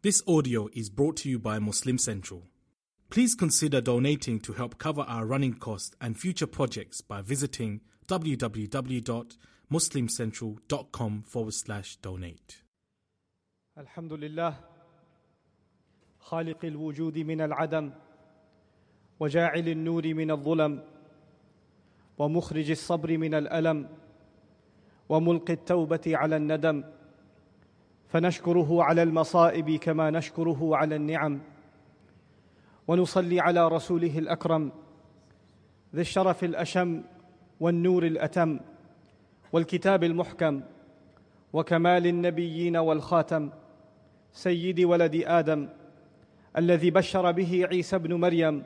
This audio is brought to you by Muslim Central. Please consider donating to help cover our running costs and future projects by visiting www.muslimcentral.com/donate. Alhamdulillah, Khaliq al-Wujud min al-Adam, wa Ja'il al-Nur min al-Zulam, wa Mukhrij al-Sabr min al-Alam, wa Mulqi al-Tawbati ala al-Nadam. فنشكره على المصائب كما نشكره على النعم ونصلي على رسوله الأكرم ذي الشرف الأشم والنور الأتم والكتاب المحكم وكمال النبيين والخاتم سيد ولد آدم الذي بشر به عيسى بن مريم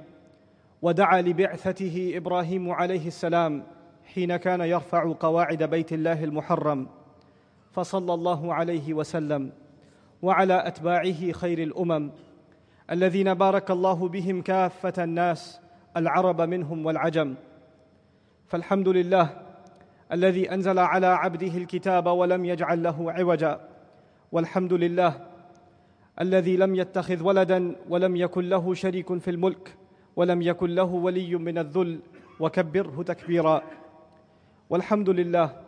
ودعا لبعثته إبراهيم عليه السلام حين كان يرفع قواعد بيت الله المحرم فصلى الله عليه وسلم وعلى أتباعه خير الأمم الذين بارك الله بهم كافة الناس العرب منهم والعجم فالحمد لله الذي أنزل على عبده الكتاب ولم يجعل له عوجا والحمد لله الذي لم يتخذ ولدا ولم يكن له شريك في الملك ولم يكن له ولي من الذل وكبره تكبيرا والحمد لله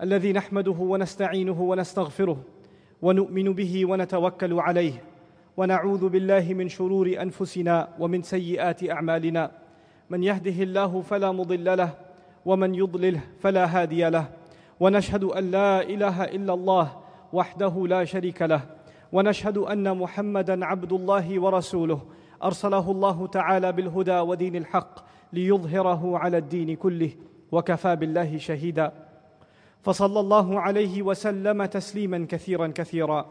الذي نحمده ونستعينه ونستغفره ونؤمن به ونتوكل عليه ونعوذ بالله من شرور أنفسنا ومن سيئات أعمالنا من يهده الله فلا مضل له ومن يضلله فلا هادي له ونشهد أن لا إله إلا الله وحده لا شريك له ونشهد أن محمدًا عبد الله ورسوله أرسله الله تعالى بالهدى ودين الحق ليظهره على الدين كله وكفى بالله شهيدًا فصلى الله عليه وسلم تسليما كثيرا كثيرا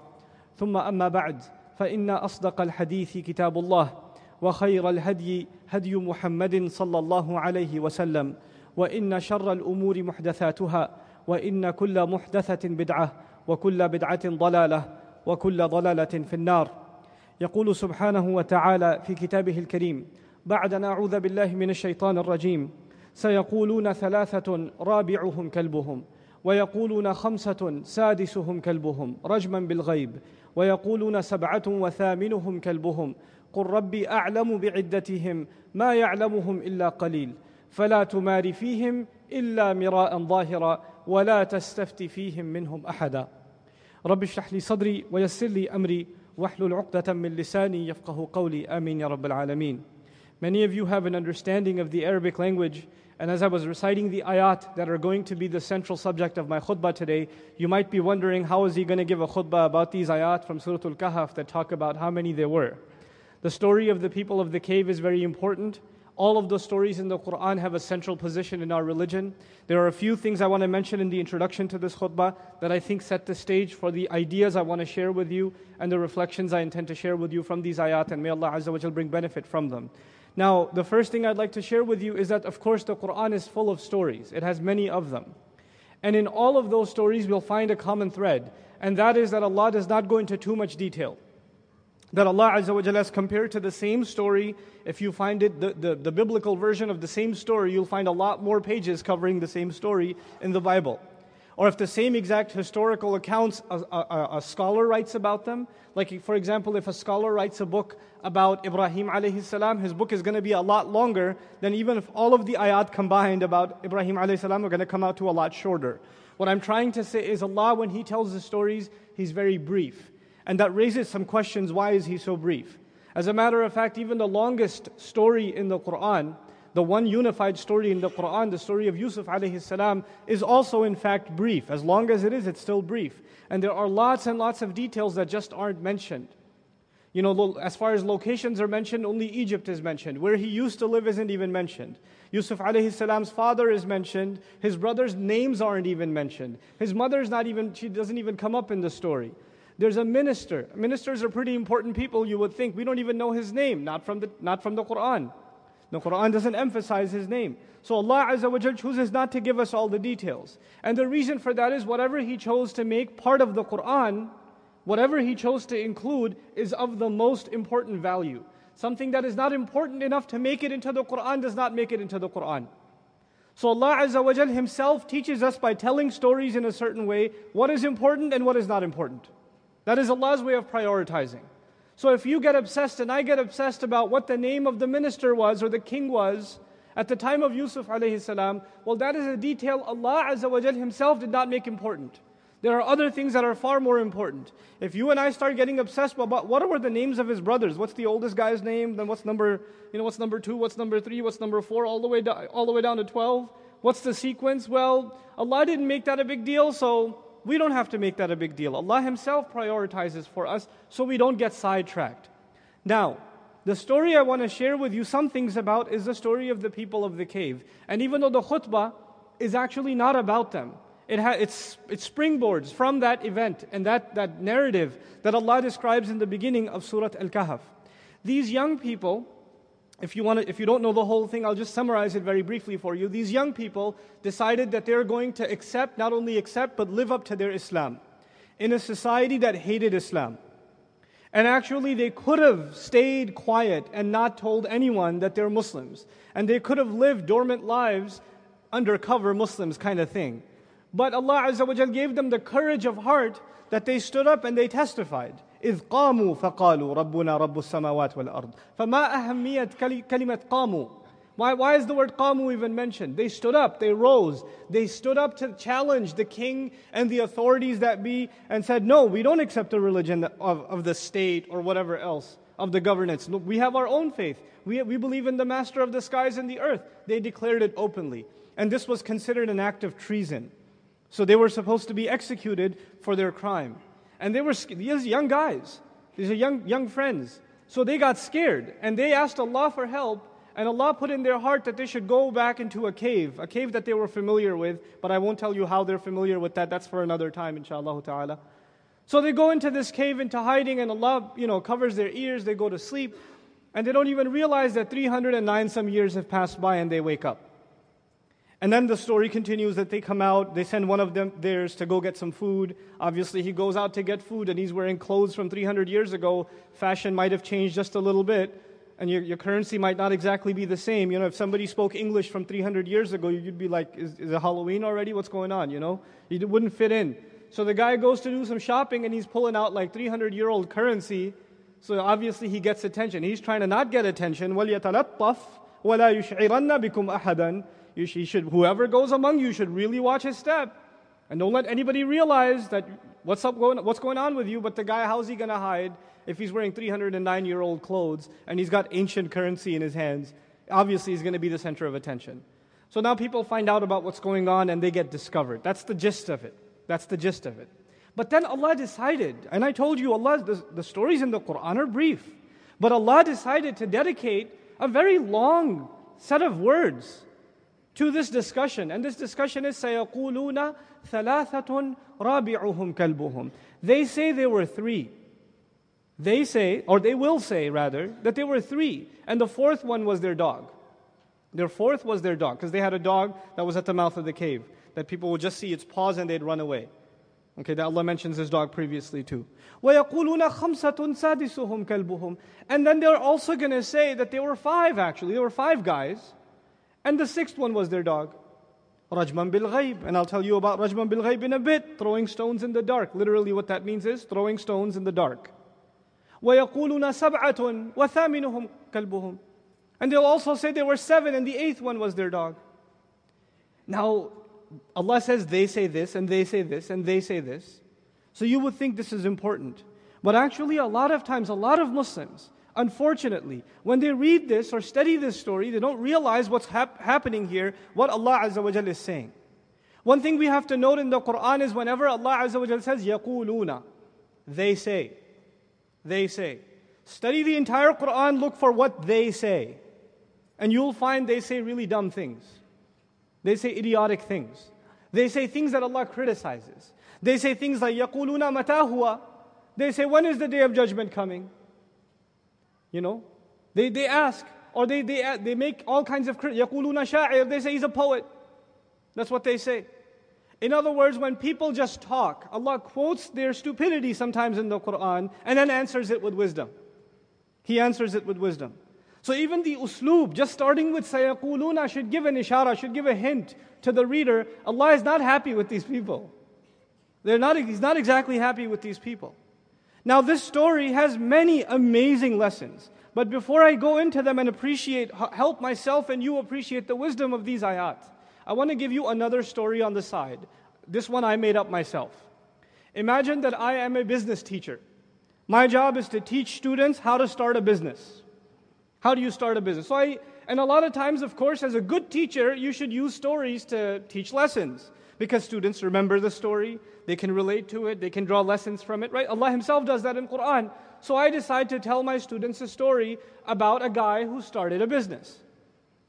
ثم أما بعد فإن أصدق الحديث كتاب الله وخير الهدي هدي محمد صلى الله عليه وسلم وإن شر الأمور محدثاتها وإن كل محدثة بدعة وكل بدعة ضلالة وكل ضلالة في النار يقول سبحانه وتعالى في كتابه الكريم بعد أن أعوذ بالله من الشيطان الرجيم سيقولون ثلاثة رابعهم كلبهم ويقولون خمسة سادسهم كلبهم رجما بالغيب ويقولون سبعة وثامنهم كلبهم قل ربي أعلم بعدتهم ما يعلمهم إلا قليل فلا تمار فيهم إلا مراء ظاهرا ولا تستفت فيهم منهم أحدا رب اشرح لي صدري ويسر لي أمري واحلل عقدة من لساني يفقه قولي آمين يا رب العالمين. Many of you have an understanding of the Arabic language, and as I was reciting the ayat that are going to be the central subject of my khutbah today, you might be wondering how is he going to give a khutbah about these ayat from Surah Al-Kahf that talk about how many there were. The story of the people of the cave is very important. All of the stories in the Qur'an have a central position in our religion. There are a few things I want to mention in the introduction to this khutbah that I think set the stage for the ideas I want to share with you and the reflections I intend to share with you from these ayat, and may Allah Azza wa Jal bring benefit from them. Now, the first thing I'd like to share with you is that, of course, the Qur'an is full of stories. It has many of them. And in all of those stories, we'll find a common thread. And that is that Allah does not go into too much detail. That Allah Azza wa Jalla has compared to the same story. If you find it, the biblical version of the same story, you'll find a lot more pages covering the same story in the Bible. Or if the same exact historical accounts, a scholar writes about them. Like, for example, if a scholar writes a book about Ibrahim alayhi salam, his book is going to be a lot longer than even if all of the ayat combined about Ibrahim alayhi salam are going to come out to a lot shorter. What I'm trying to say is Allah, when He tells the stories, He's very brief. And that raises some questions, why is He so brief? As a matter of fact, even the longest story in the Qur'an, the one unified story in the Qur'an, the story of Yusuf alayhi salam, is also in fact brief. As long as it is, it's still brief. And there are lots and lots of details that just aren't mentioned. You know, as far as locations are mentioned, only Egypt is mentioned. Where he used to live isn't even mentioned. Yusuf alayhi salam's father is mentioned. His brothers' names aren't even mentioned. His mother's not even, she doesn't even come up in the story. There's a minister. Ministers are pretty important people, you would think. We don't even know his name, not from the Qur'an. The Qur'an doesn't emphasize his name. So Allah Azza wa Jal chooses not to give us all the details. And the reason for that is whatever He chose to make part of the Qur'an, whatever He chose to include is of the most important value. Something that is not important enough to make it into the Qur'an does not make it into the Qur'an. So Allah Azza wa Jal Himself teaches us by telling stories in a certain way what is important and what is not important. That is Allah's way of prioritizing. So if you get obsessed and I get obsessed about what the name of the minister was or the king was at the time of Yusuf alayhi salam, well, that is a detail Allah Azza wa Jal Himself did not make important. There are other things that are far more important. If you and I start getting obsessed about what were the names of his brothers, what's the oldest guy's name, then what's number 2, what's number 3, what's number 4, all the way down to 12, what's the sequence? Well, Allah didn't make that a big deal, so we don't have to make that a big deal. Allah Himself prioritizes for us so we don't get sidetracked. Now, the story I want to share with you some things about is the story of the people of the cave. And even though the khutbah is actually not about them, it springboards from that event and that narrative that Allah describes in the beginning of Surah Al-Kahf. These young people, if you don't know the whole thing, I'll just summarize it very briefly for you. These young people decided that they're going to not only accept, but live up to their Islam in a society that hated Islam. And actually, they could have stayed quiet and not told anyone that they're Muslims. And they could have lived dormant lives, undercover Muslims kind of thing. But Allah Azza wa Jal gave them the courage of heart that they stood up and they testified. إِذْ قَامُوا فَقَالُوا رَبُّنَا رَبُّ السَّمَاوَاتِ وَالْأَرْضِ فَمَا أَهَمِّيَّةُ كَلِمَةِ قَامُوا. Why is the word قَامُوا even mentioned? They stood up, they rose, they stood up to challenge the king and the authorities that be and said, no, we don't accept the religion of the state or whatever else, of the governance. We have our own faith. We believe in the master of the skies and the earth. They declared it openly. And this was considered an act of treason. So they were supposed to be executed for their crime. And these young guys, these are young friends. So they got scared and they asked Allah for help, and Allah put in their heart that they should go back into a cave that they were familiar with, but I won't tell you how they're familiar with that, that's for another time inshaAllah ta'ala. So they go into this cave, into hiding, and Allah covers their ears, they go to sleep, and they don't even realize that 309 some years have passed by and they wake up. And then the story continues that they come out, they send one of theirs to go get some food. Obviously he goes out to get food and he's wearing clothes from 300 years ago. Fashion might have changed just a little bit and your currency might not exactly be the same. If somebody spoke English from 300 years ago, you'd be like, is it Halloween already? What's going on, You wouldn't fit in. So the guy goes to do some shopping and he's pulling out like 300-year-old currency. So obviously he gets attention. He's trying to not get attention. وَلْيَتَلَطَّفْ وَلَا يُشْعِرَنَّ بِكُمْ أَحَدًا. Whoever goes among you should really watch his step, and don't let anybody realize that what's going on with you. But the guy, how's he gonna hide if he's wearing 309-year-old clothes and he's got ancient currency in his hands? Obviously, he's gonna be the center of attention. So now people find out about what's going on and they get discovered. That's the gist of it. But then Allah decided, and I told you, Allah, the stories in the Quran are brief, but Allah decided to dedicate a very long set of words to this discussion, and this discussion is سَيَقُولُونَ ثَلَاثَةٌ رَابِعُهُمْ كَلْبُهُمْ. They say they were three. They will say that they were three, and the fourth one was their dog. Because they had a dog that was at the mouth of the cave, that people would just see its paws and they'd run away. Okay, that Allah mentions his dog previously too. وَيَقُولُونَ خَمْسَةٌ سَادِسُهُمْ كَلْبُهُمْ. And then they're also going to say that they were five actually. There were five guys. And the sixth one was their dog, Rajman bil Ghaib. And I'll tell you about Rajman bil Ghaib in a bit, throwing stones in the dark. Literally what that means is throwing stones in the dark. وَيَقُولُونَ سَبْعَةٌ وَثَامِنُهُمْ كَلْبُهُمْ. And they'll also say there were seven and the eighth one was their dog. Now, Allah says they say this and they say this and they say this. So you would think this is important. But actually a lot of times, a lot of Muslims, unfortunately, when they read this or study this story, they don't realize what's happening here, what Allah Azza wa Jal is saying. One thing we have to note in the Quran is whenever Allah Azza wa Jal says, يَقُولُونَ, they say. Study the entire Quran, look for what they say. And you'll find they say really dumb things. They say idiotic things. They say things that Allah criticizes. They say things like, يَقُولُونَ مَتَى هُوَ. They say, when is the day of judgment coming? They ask, or they make all kinds of يَقُولُونَ شَاعِرٌ. They say he's a poet. That's what they say. In other words, when people just talk, Allah quotes their stupidity sometimes in the Quran and then answers it with wisdom. He answers it with wisdom. So even the usloob, just starting with سَيَقُولُونَ, should give an ishara, should give a hint to the reader. Allah is not happy with these people. He's not exactly happy with these people. Now this story has many amazing lessons. But before I go into them and help myself and you appreciate the wisdom of these ayat, I want to give you another story on the side. This one I made up myself. Imagine that I am a business teacher. My job is to teach students how to start a business. How do you start a business? And a lot of times, of course, as a good teacher, you should use stories to teach lessons. Because students remember the story, they can relate to it, they can draw lessons from it, right? Allah Himself does that in Qur'an. So I decide to tell my students a story about a guy who started a business.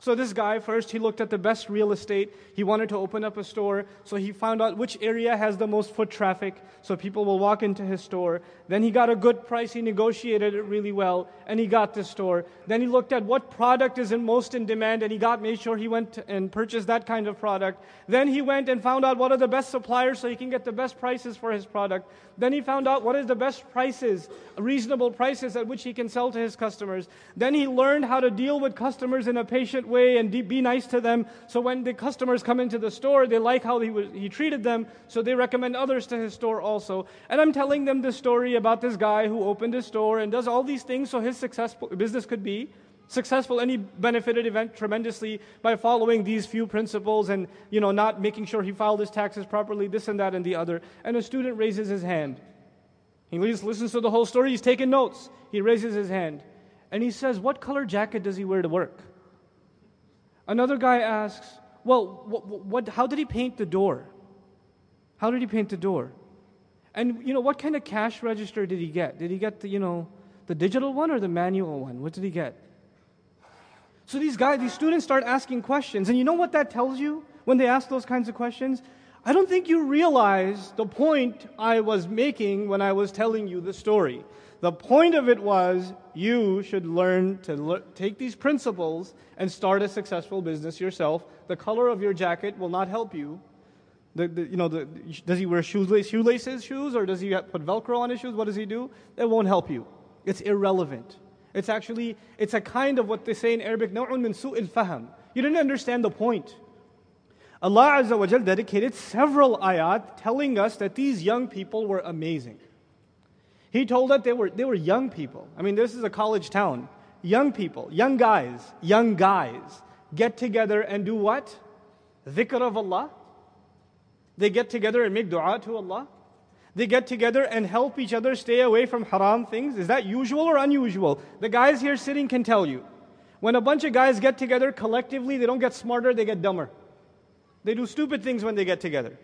So this guy, first he looked at the best real estate, he wanted to open up a store, so he found out which area has the most foot traffic, so people will walk into his store. Then he got a good price, he negotiated it really well, and he got the store. Then he looked at what product is most in demand, and he made sure he went and purchased that kind of product. Then he went and found out what are the best suppliers so he can get the best prices for his product. Then he found out what is the best prices, reasonable prices at which he can sell to his customers. Then he learned how to deal with customers in a patient way and be nice to them. So when the customers come into the store, they like how he treated them, so they recommend others to his store also. And I'm telling them this story about this guy who opened his store and does all these things so his business could be successful, and he benefited tremendously by following these few principles and, not making sure he filed his taxes properly, this and that and the other. And a student raises his hand. He listens to the whole story, he's taking notes. He raises his hand and he says, what color jacket does he wear to work? Another guy asks, how did he paint the door? How did he paint the door? And, what kind of cash register did he get? Did he get the digital one or the manual one? What did he get? So these students start asking questions. And you know what that tells you when they ask those kinds of questions? I don't think you realize the point I was making when I was telling you the story. The point of it was, you should learn to take these principles and start a successful business yourself. The color of your jacket will not help you. Does he wear shoes, or does he put Velcro on his shoes? What does he do? That won't help you. It's irrelevant. It's a kind of what they say in Arabic, نوع من سوء الفهم. You didn't understand the point. Allah Azza wa Jal dedicated several ayat telling us that these young people were amazing. He told that they were young people. I mean, this is a college town. Young people, young guys get together and do what? Dhikr of Allah. They get together and make dua to Allah. They get together and help each other stay away from haram things. Is that usual or unusual? The guys here sitting can tell you. When a bunch of guys get together collectively, they don't get smarter, they get dumber. They do stupid things when they get together.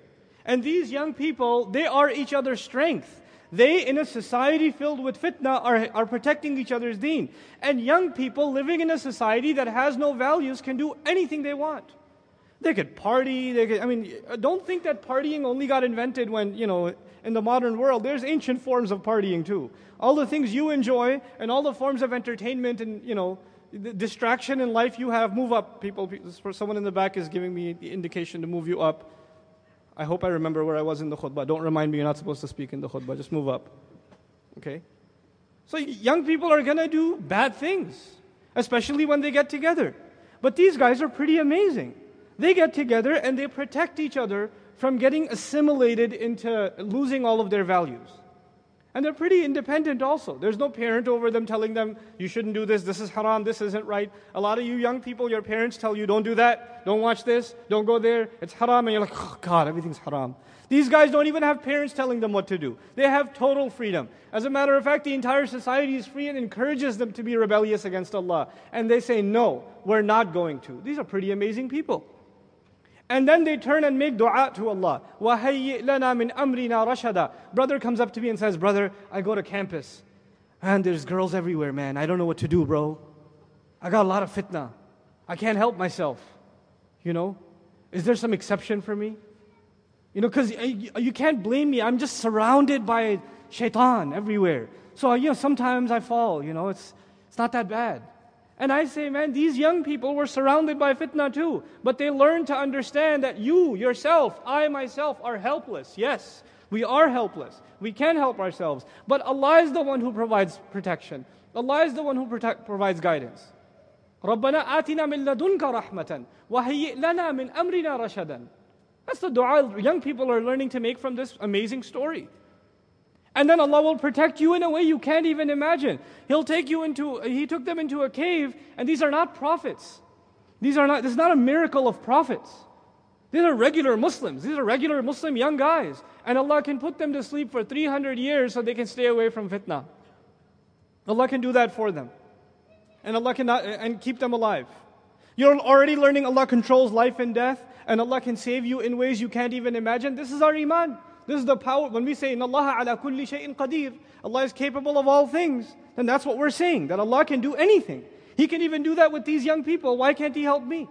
And these young people, they are each other's strength. They, in a society filled with fitna, are protecting each other's deen. And young people living in a society that has no values can do anything they want. They could party. Don't think that partying only got invented when, in the modern world. There's ancient forms of partying too. All the things you enjoy and all the forms of entertainment and, the distraction in life you have. Move up, people. Someone in the back is giving me the indication to move you up. I hope I remember where I was in the khutbah. Don't remind me you're not supposed to speak in the khutbah. Just move up. Okay? So young people are going to do bad things, especially when they get together. But these guys are pretty amazing. They get together and they protect each other from getting assimilated into losing all of their values. And they're pretty independent also. There's no parent over them telling them, you shouldn't do this, this is haram, this isn't right. A lot of you young people, your parents tell you, don't do that, don't watch this, don't go there, it's haram. And you're like, oh God, everything's haram. These guys don't even have parents telling them what to do. They have total freedom. As a matter of fact, the entire society is free and encourages them to be rebellious against Allah. And they say, no, we're not going to. These are pretty amazing people. And then they turn and make dua to Allah. وَهَيِّئْ لَنَا مِنْ أَمْرِنَا رَشَدًا. Brother comes up to me and says, brother, I go to campus and there's girls everywhere, man. I don't know what to do, bro. I got a lot of fitna. I can't help myself. Is there some exception for me? Because you can't blame me. I'm just surrounded by shaitan everywhere. So, sometimes I fall, it's not that bad. And I say, man, these young people were surrounded by fitna too. But they learned to understand that you, yourself, I myself are helpless. Yes, we are helpless. We can help ourselves. But Allah is the one who provides protection. Allah is the one who provides guidance. رَبَّنَا آتِنَا مِن لَدُنْكَ رَحْمَةً وَهَيِّئْ لَنَا مِنْ أَمْرِنَا رَشَدًا. That's the dua young people are learning to make from this amazing story. And then Allah will protect you in a way you can't even imagine. He took them into a cave, and these are not prophets. This is not a miracle of prophets. These are regular Muslims. These are regular Muslim young guys. And Allah can put them to sleep for 300 years so they can stay away from fitna. Allah can do that for them. And Allah can keep them alive. You're already learning Allah controls life and death, and Allah can save you in ways you can't even imagine. This is our iman. This is the power. When we say, Inna Allaha ala kulli shay'in qadir, Allah is capable of all things, then that's what we're saying, that Allah can do anything. He can even do that with these young people. Why can't He help me?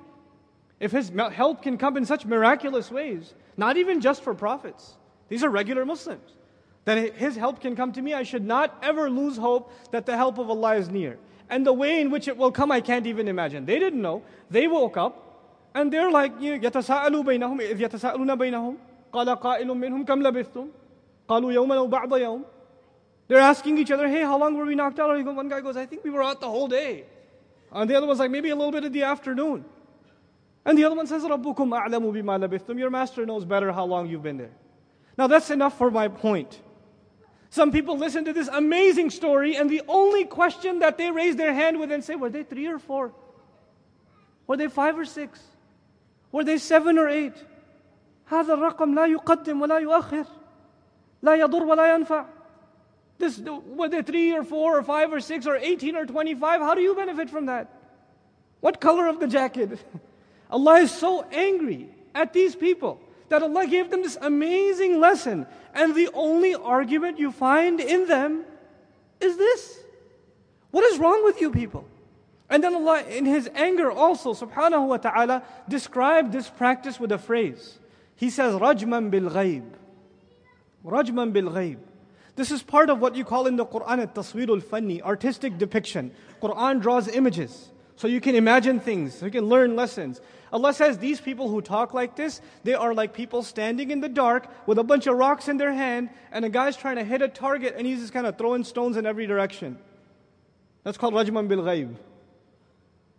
If His help can come in such miraculous ways, not even just for prophets, these are regular Muslims, that His help can come to me, I should not ever lose hope that the help of Allah is near. And the way in which it will come, I can't even imagine. They didn't know. They woke up, and they're like, يَتَسَاءَلُوا بَيْنَهُمْ إِذْ يَتَسَاءَلُونَ بَيْنَهُمْ قَالَ قَائِلٌ مِّنْهُمْ كَمْ لَبِثْتُمْ قَالُوا يَوْمًا أَوْ بَعْضَ يَوْمٍ. They're asking each other, hey, how long were we knocked out? One guy goes, I think we were out the whole day. And the other one's like, maybe a little bit in the afternoon. And the other one says, رَبُّكُمْ أَعْلَمُ بِمَا لَبِثْتُمْ. Your master knows better how long you've been there. Now that's enough for my point. Some people listen to this amazing story, and the only question that they raise their hand with and say, were they 3 or 4? Were they 5 or 6? Were they 7 or 8? هذا الرقم لا يقدم ولا يؤخر لا يضر ولا ينفع. This, were they 3 or 4 or 5 or 6 or 18 or 25? How do you benefit from that? What color of the jacket? Allah is so angry at these people that Allah gave them this amazing lesson, and the only argument you find in them is this. What is wrong with you people? And then Allah in His anger also, subhanahu wa ta'ala, described this practice with a phrase. He says, Rajman bil Ghaib. Rajman bil Ghaib. This is part of what you call in the Qur'an at-Taswir al-Fanni, artistic depiction. Qur'an draws images, so you can imagine things, so you can learn lessons. Allah says these people who talk like this, they are like people standing in the dark with a bunch of rocks in their hand, and a guy's trying to hit a target, and he's just kind of throwing stones in every direction. That's called Rajman bil Ghaib.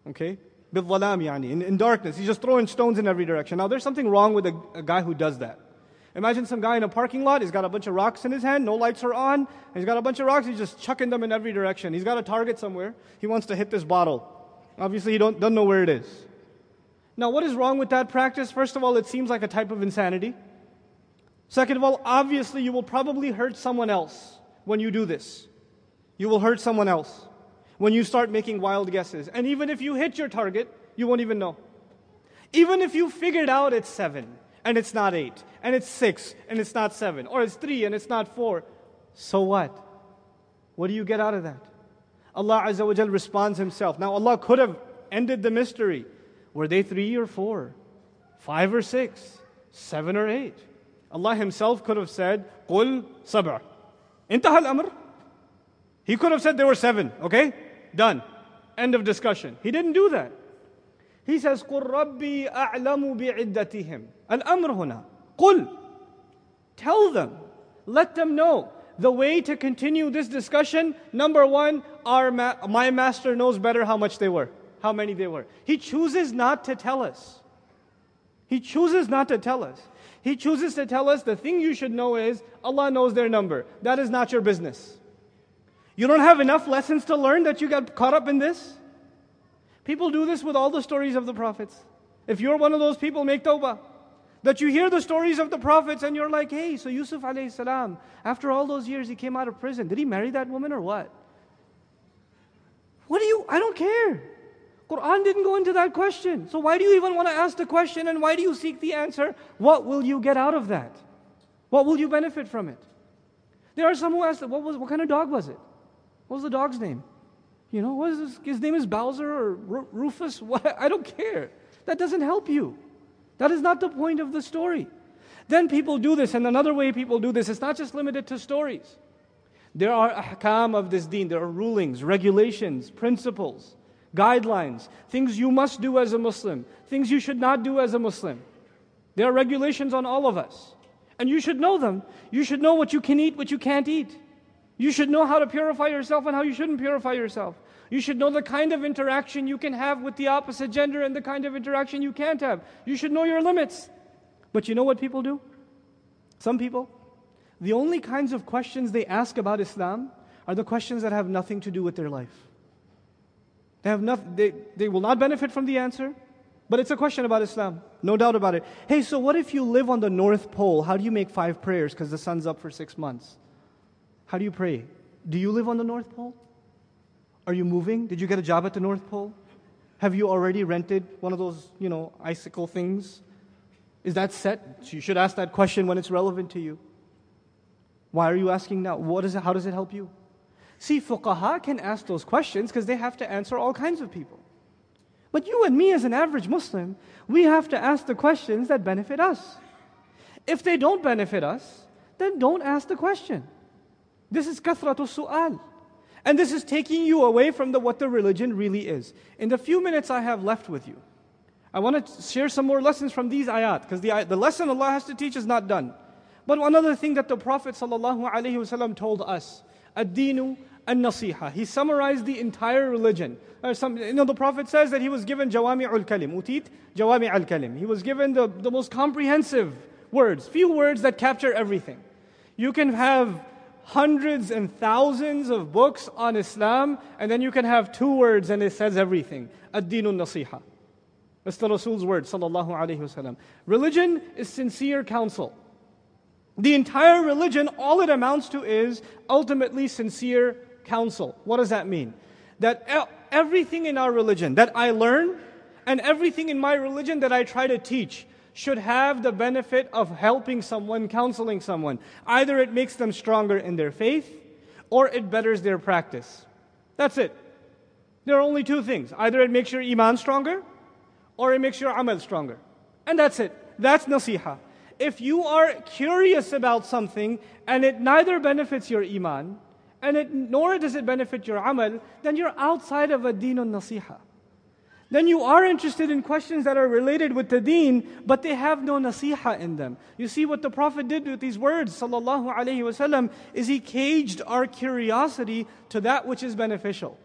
Okay? Bil Zalam, yani. In darkness, he's just throwing stones in every direction. Now there's something wrong with a guy who does that. Imagine some guy in a parking lot, he's got a bunch of rocks in his hand, no lights are on, he's got a bunch of rocks, he's just chucking them in every direction. He's got a target somewhere, he wants to hit this bottle. Obviously, he doesn't know where it is. Now, what is wrong with that practice? First of all, it seems like a type of insanity. Second of all, obviously, you will probably hurt someone else when you do this. You will hurt someone else when you start making wild guesses. And even if you hit your target, you won't even know. Even if you figured out it's 7, and it's not 8, and it's 6, and it's not 7, or it's 3, and it's not 4, so what? What do you get out of that? Allah Azza wa Jal responds Himself. Now Allah could have ended the mystery. Were they 3 or 4? 5 or 6? 7 or 8? Allah Himself could have said, قُلْ سَبْعَ انتهى الأمر. He could have said there were 7, okay? Done. End of discussion. He didn't do that. He says, قُلْ رَبِّي أَعْلَمُ بِعِدَّتِهِمْ الْأَمْرُ هُنَا قُلْ. Tell them. Let them know. The way to continue this discussion, number one, my master knows better how many they were. He chooses not to tell us. He chooses not to tell us. He chooses to tell us the thing you should know is Allah knows their number. That is not your business. You don't have enough lessons to learn that you got caught up in this? People do this with all the stories of the prophets. If you're one of those people, make tawbah. That you hear the stories of the prophets and you're like, hey, so Yusuf alayhi salam, after all those years he came out of prison. Did he marry that woman or what? I don't care. Qur'an didn't go into that question. So why do you even want to ask the question, and why do you seek the answer? What will you get out of that? What will you benefit from it? There are some who ask, what kind of dog was it? What was the dog's name? You know, his name is Bowser or Rufus? What? I don't care. That doesn't help you. That is not the point of the story. Then people do this, and another way people do this, it's not just limited to stories. There are ahkam of this deen, there are rulings, regulations, principles, guidelines, things you must do as a Muslim, things you should not do as a Muslim. There are regulations on all of us, and you should know them. You should know what you can eat, what you can't eat. You should know how to purify yourself and how you shouldn't purify yourself. You should know the kind of interaction you can have with the opposite gender and the kind of interaction you can't have. You should know your limits. But you know what people do? Some people, The only kinds of questions they ask about Islam are the questions that have nothing to do with their life. They will not benefit from the answer, but it's a question about Islam, no doubt about it. Hey, so what if you live on the North Pole? How do you make 5 prayers because the sun's up for 6 months? How do you pray? Do you live on the North Pole? Are you moving? Did you get a job at the North Pole? Have you already rented one of those, icicle things? Is that set? So you should ask that question when it's relevant to you. Why are you asking now? How does it help you? See, fuqaha can ask those questions because they have to answer all kinds of people. But you and me as an average Muslim, we have to ask the questions that benefit us. If they don't benefit us, then don't ask the question. This is kathratu su'al. And this is taking you away from what the religion really is. In the few minutes I have left with you, I want to share some more lessons from these ayat, because the lesson Allah has to teach is not done. But another thing that the Prophet ﷺ told us, ad-Dinu an-nasiha. He summarized the entire religion. The Prophet says that he was given jawami al-kalim. Utit jawami al-kalim. He was given the most comprehensive words. Few words that capture everything. You can have hundreds and thousands of books on Islam, and then you can have 2 words and it says everything. Ad-Dinu an-nasiha. That's the Rasul's word, sallallahu alayhi wasallam. Religion is sincere counsel. The entire religion, all it amounts to is ultimately sincere counsel. What does that mean? That everything in our religion that I learn and everything in my religion that I try to teach should have the benefit of helping someone, counseling someone. Either it makes them stronger in their faith or it betters their practice. That's it. There are only 2 things. Either it makes your iman stronger or it makes your amal stronger. And that's it. That's nasiha. If you are curious about something and it neither benefits your iman and nor does it benefit your amal, then you're outside of ad-Dinu an-nasiha. Then you are interested in questions that are related with the deen, but they have no nasiha in them. You see what the Prophet did with these words, sallallahu alaihi wasallam, is he caged our curiosity to that which is beneficial.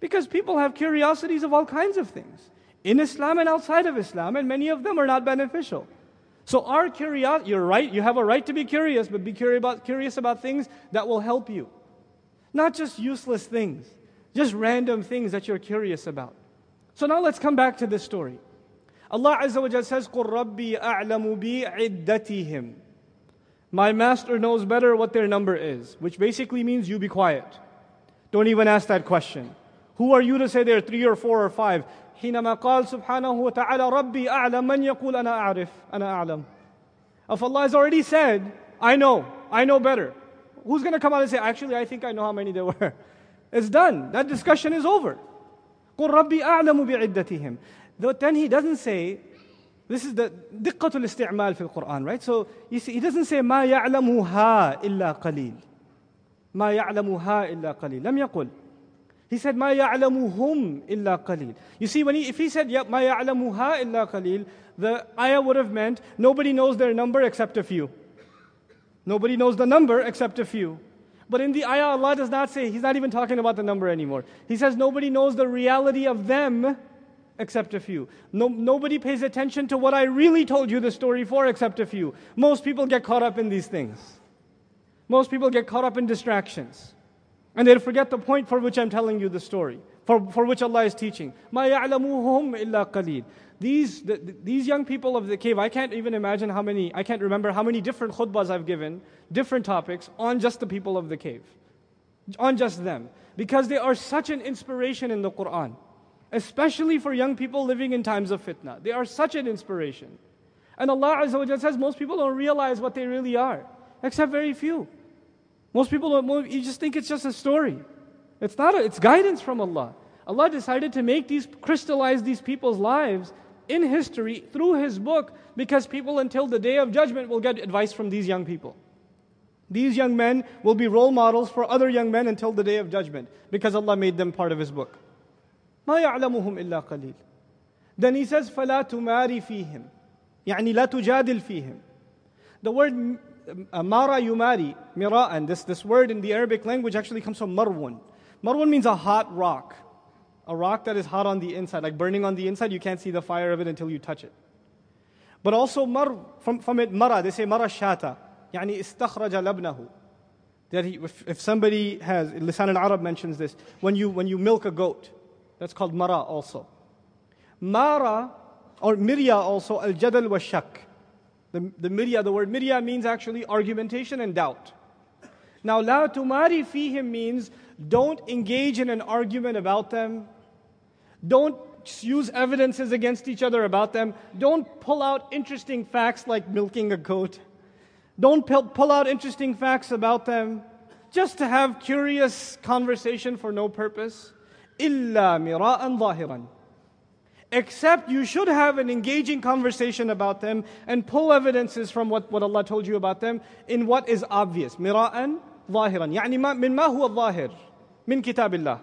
Because people have curiosities of all kinds of things, in Islam and outside of Islam, and many of them are not beneficial. So our curiosity, you're right, you have a right to be curious, but be curious about things that will help you. Not just useless things, just random things that you're curious about. So now let's come back to this story. Allah Azza wa Jalla says, قُلْ رَبِّي أَعْلَمُ بِعِدَّتِهِمْ. My master knows better what their number is, which basically means you be quiet. Don't even ask that question. Who are you to say there are 3 or 4 or 5? حينما قال سبحانه وتعالى ربي أعلم من يقول أنا أعرف أنا أعلم. If Allah has already said, I know better, who's going to come out and say, actually I think I know how many there were? It's done. That discussion is over. قُلْ رَبِّي أَعْلَمُ بِعِدَّتِهِمْ. But then he doesn't say, this is the دِقَّةُ الْإِسْتِعْمَالِ في القرآن, right? So you see, he doesn't say مَا يَعْلَمُهَا إِلَّا قَلِيلٌ. مَا يَعْلَمُهَا إِلَّا قَلِيلٌ. لم يقل. He said, مَا يَعْلَمُهُمْ إِلَّا قَلِيلٌ. You see, if he said, yep, مَا يَعْلَمُهَا إِلَّا قَلِيلٌ, the ayah would have meant, nobody knows their number except a few. Nobody knows the number except a few. But in the ayah, Allah does not say, He's not even talking about the number anymore. He says, nobody knows the reality of them except a few. Nobody pays attention to what I really told you the story for except a few. Most people get caught up in these things. Most people get caught up in distractions. And they'll forget the point for which I'm telling you the story, for which Allah is teaching. مَا يَعْلَمُهُمْ إِلَّا قَلِيلٌ. These young people of the cave, I can't remember how many different khutbahs I've given, different topics, on just the people of the cave. On just them. Because they are such an inspiration in the Qur'an. Especially for young people living in times of fitna. They are such an inspiration. And Allah Azza wa Jalla says most people don't realize what they really are, except very few. Most people you just think it's just a story. It's not. It's guidance from Allah. Allah decided to crystallize these people's lives in history through His book, because people until the day of judgment will get advice from these young people. These young men will be role models for other young men until the day of judgment, because Allah made them part of His book. مَا يَعْلَمُهُمْ إِلَّا قَلِيلٌ. Then He says, فَلَا تُمَارِ فِيهِمْ. يعني لا تجادل فيهم. The word mara yumari, mira'an, this word in the Arabic language actually comes from marwun. Marwun means a hot rock. A rock that is hot on the inside, like burning on the inside, you can't see the fire of it until you touch it. But also, from it, mara, they say mara shata. يعني استخرج لبنه. That he, if somebody has, Lisan al-Arab mentions this, when you milk a goat, that's called mara also. Mara or mirya also, al-jadal wa shak. The mirya, the word mirya means actually argumentation and doubt. Now, la tumari fihim means don't engage in an argument about them. Don't use evidences against each other about them. Don't pull out interesting facts like milking a goat. Don't pull out interesting facts about them just to have curious conversation for no purpose. Illa mira'an zahiran. Except you should have an engaging conversation about them and pull evidences from what Allah told you about them in what is obvious. Mira'an zahiran. Yani min ma huwa zahir min kitabillah.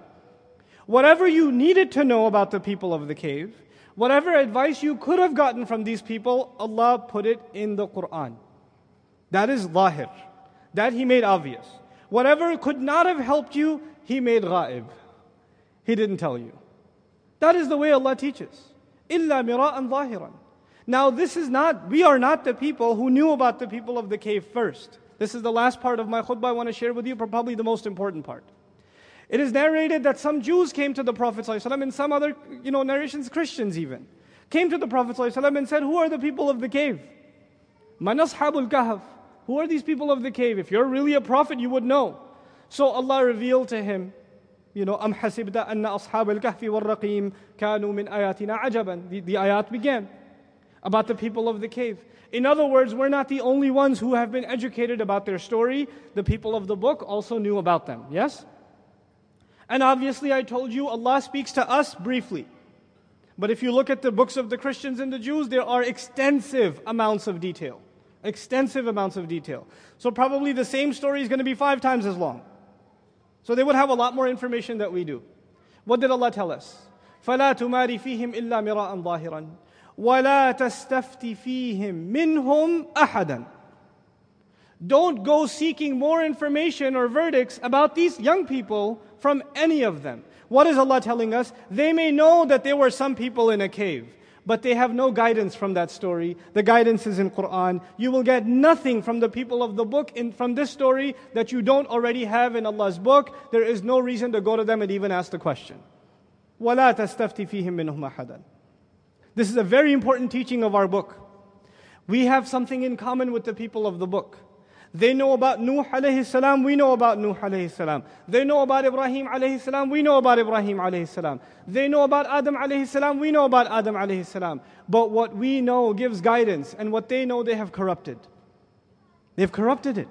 Whatever you needed to know about the people of the cave, whatever advice you could have gotten from these people, Allah put it in the Qur'an. That is zahir. That He made obvious. Whatever could not have helped you, He made ghaib. He didn't tell you. That is the way Allah teaches. Illa mira'an zahiran. Now this is not, we are not the people who knew about the people of the cave first. This is the last part of my khutbah I want to share with you, probably the most important part. It is narrated that some Jews came to the Prophet ﷺ, and some other narrations, Christians even, came to the Prophet ﷺ and said, who are the people of the cave? Man ashabal kahf. Who are these people of the cave? If you're really a prophet, you would know. So Allah revealed to him, am hasibta anna ashabal kahfi wal raqim kanu min ayatina ajaban. The ayat began about the people of the cave. In other words, we're not the only ones who have been educated about their story. The people of the book also knew about them. Yes? And obviously, I told you, Allah speaks to us briefly. But if you look at the books of the Christians and the Jews, there are extensive amounts of detail. Extensive amounts of detail. So probably the same story is going to be 5 times as long. So they would have a lot more information that we do. What did Allah tell us? فَلَا تُمَارِ فِيهِمْ إِلَّا مِرَاءً ظَاهِرًا وَلَا تَسْتَفْتِ فِيهِمْ مِنْهُمْ أَحَدًا. Don't go seeking more information or verdicts about these young people from any of them. What is Allah telling us? They may know that there were some people in a cave, but they have no guidance from that story. The guidance is in Qur'an. You will get nothing from the people of the book from this story that you don't already have in Allah's book. There is no reason to go to them and even ask the question. وَلَا تَسْتَفْتِ فِيهِمْ مِنْهُمْ أَحَدًا. This is a very important teaching of our book. We have something in common with the people of the book. They know about Nuh alayhi salam, we know about Nuh alayhi salam. They know about Ibrahim alayhi salam, we know about Ibrahim alayhi salam. They know about Adam alayhi salam, we know about Adam alayhi salam. But what we know gives guidance, and what they know they have corrupted. They've corrupted it.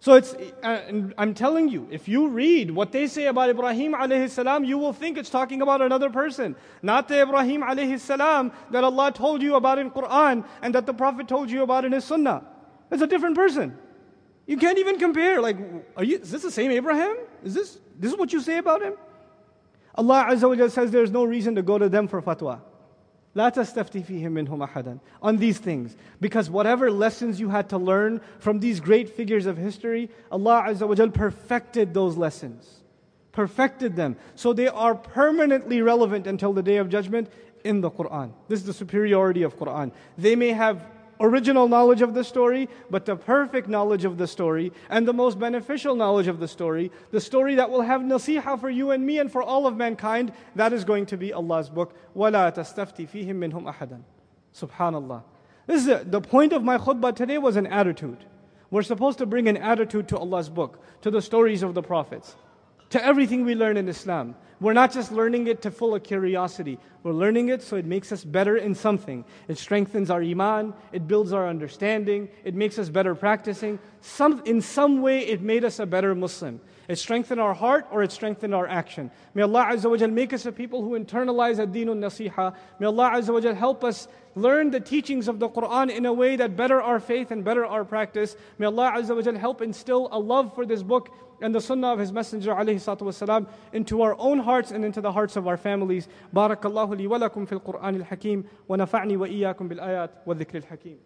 So it's, I'm telling you, if you read what they say about Ibrahim alayhi salam, you will think it's talking about another person. Not the Ibrahim alayhi salam that Allah told you about in Qur'an, and that the Prophet told you about in his sunnah. It's a different person. You can't even compare. Like, is this the same Abraham? Is this what you say about him? Allah Azza wa Jalla says there's no reason to go to them for fatwa. لَا تَسْتَفْتِ فِيهِمْ مِنْهُمْ أَحَدًا. On these things. Because whatever lessons you had to learn from these great figures of history, Allah Azza wa Jalla perfected those lessons. Perfected them. So they are permanently relevant until the Day of Judgment in the Qur'an. This is the superiority of Qur'an. They may have original knowledge of the story, but the perfect knowledge of the story and the most beneficial knowledge of the story that will have nasiha for you and me and for all of mankind, that is going to be Allah's book. وَلَا تَسْتَفْتِ فِيهِمْ مِنْهُمْ أَحَدًا. SubhanAllah. This is the point of my khutbah today was an attitude. We're supposed to bring an attitude to Allah's book, to the stories of the prophets, to everything we learn in Islam. We're not just learning it to full of curiosity. We're learning it so it makes us better in something. It strengthens our iman. It builds our understanding. It makes us better practicing. In some way, it made us a better Muslim. It strengthened our heart or it strengthened our action. May Allah Azza wa Jal make us a people who internalize ad-Dinu an-nasiha. May Allah Azza wa Jal help us learn the teachings of the Qur'an in a way that better our faith and better our practice. May Allah Azza wa Jal help instill a love for this book and the sunnah of His Messenger alayhi salatu wasalam into our own hearts and into the hearts of our families. Barakallahu li wa lakum fil Qur'an al-Hakim wa nafa'ni wa iyyakum bil ayat wa dhikr al-Hakim.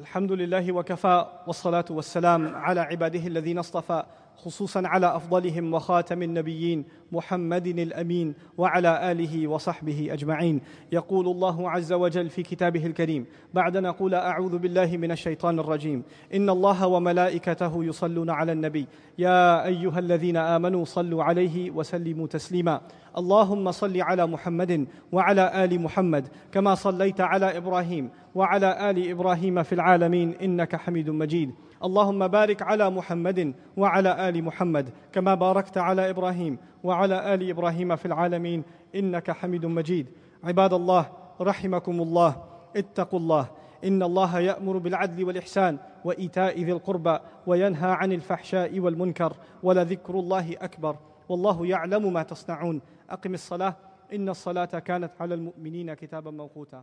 الحمد لله وكفى والصلاة والسلام على عباده الذين اصطفى خصوصا على أفضلهم وخاتم النبيين محمد الأمين وعلى آله وصحبه أجمعين. يقول الله عز وجل في كتابه الكريم بعد أن أقول أعوذ بالله من الشيطان الرجيم: إن الله وملائكته يصلون على النبي يا أيها الذين آمنوا صلوا عليه وسلموا تسليما. اللهم صل على محمد وعلى آل محمد كما صليت على إبراهيم وعلى آل إبراهيم في العالمين إنك حميد مجيد. اللهم بارك على محمد وعلى آل محمد كما باركت على إبراهيم وعلى آل إبراهيم في العالمين إنك حميد مجيد. عباد الله، رحمكم الله، اتقوا الله. إن الله يأمر بالعدل والإحسان وإيتاء ذي القربى وينهى عن الفحشاء والمنكر ولذكر الله أكبر والله يعلم ما تصنعون. أقم الصلاة إن الصلاة كانت على المؤمنين كتابا موقوتا.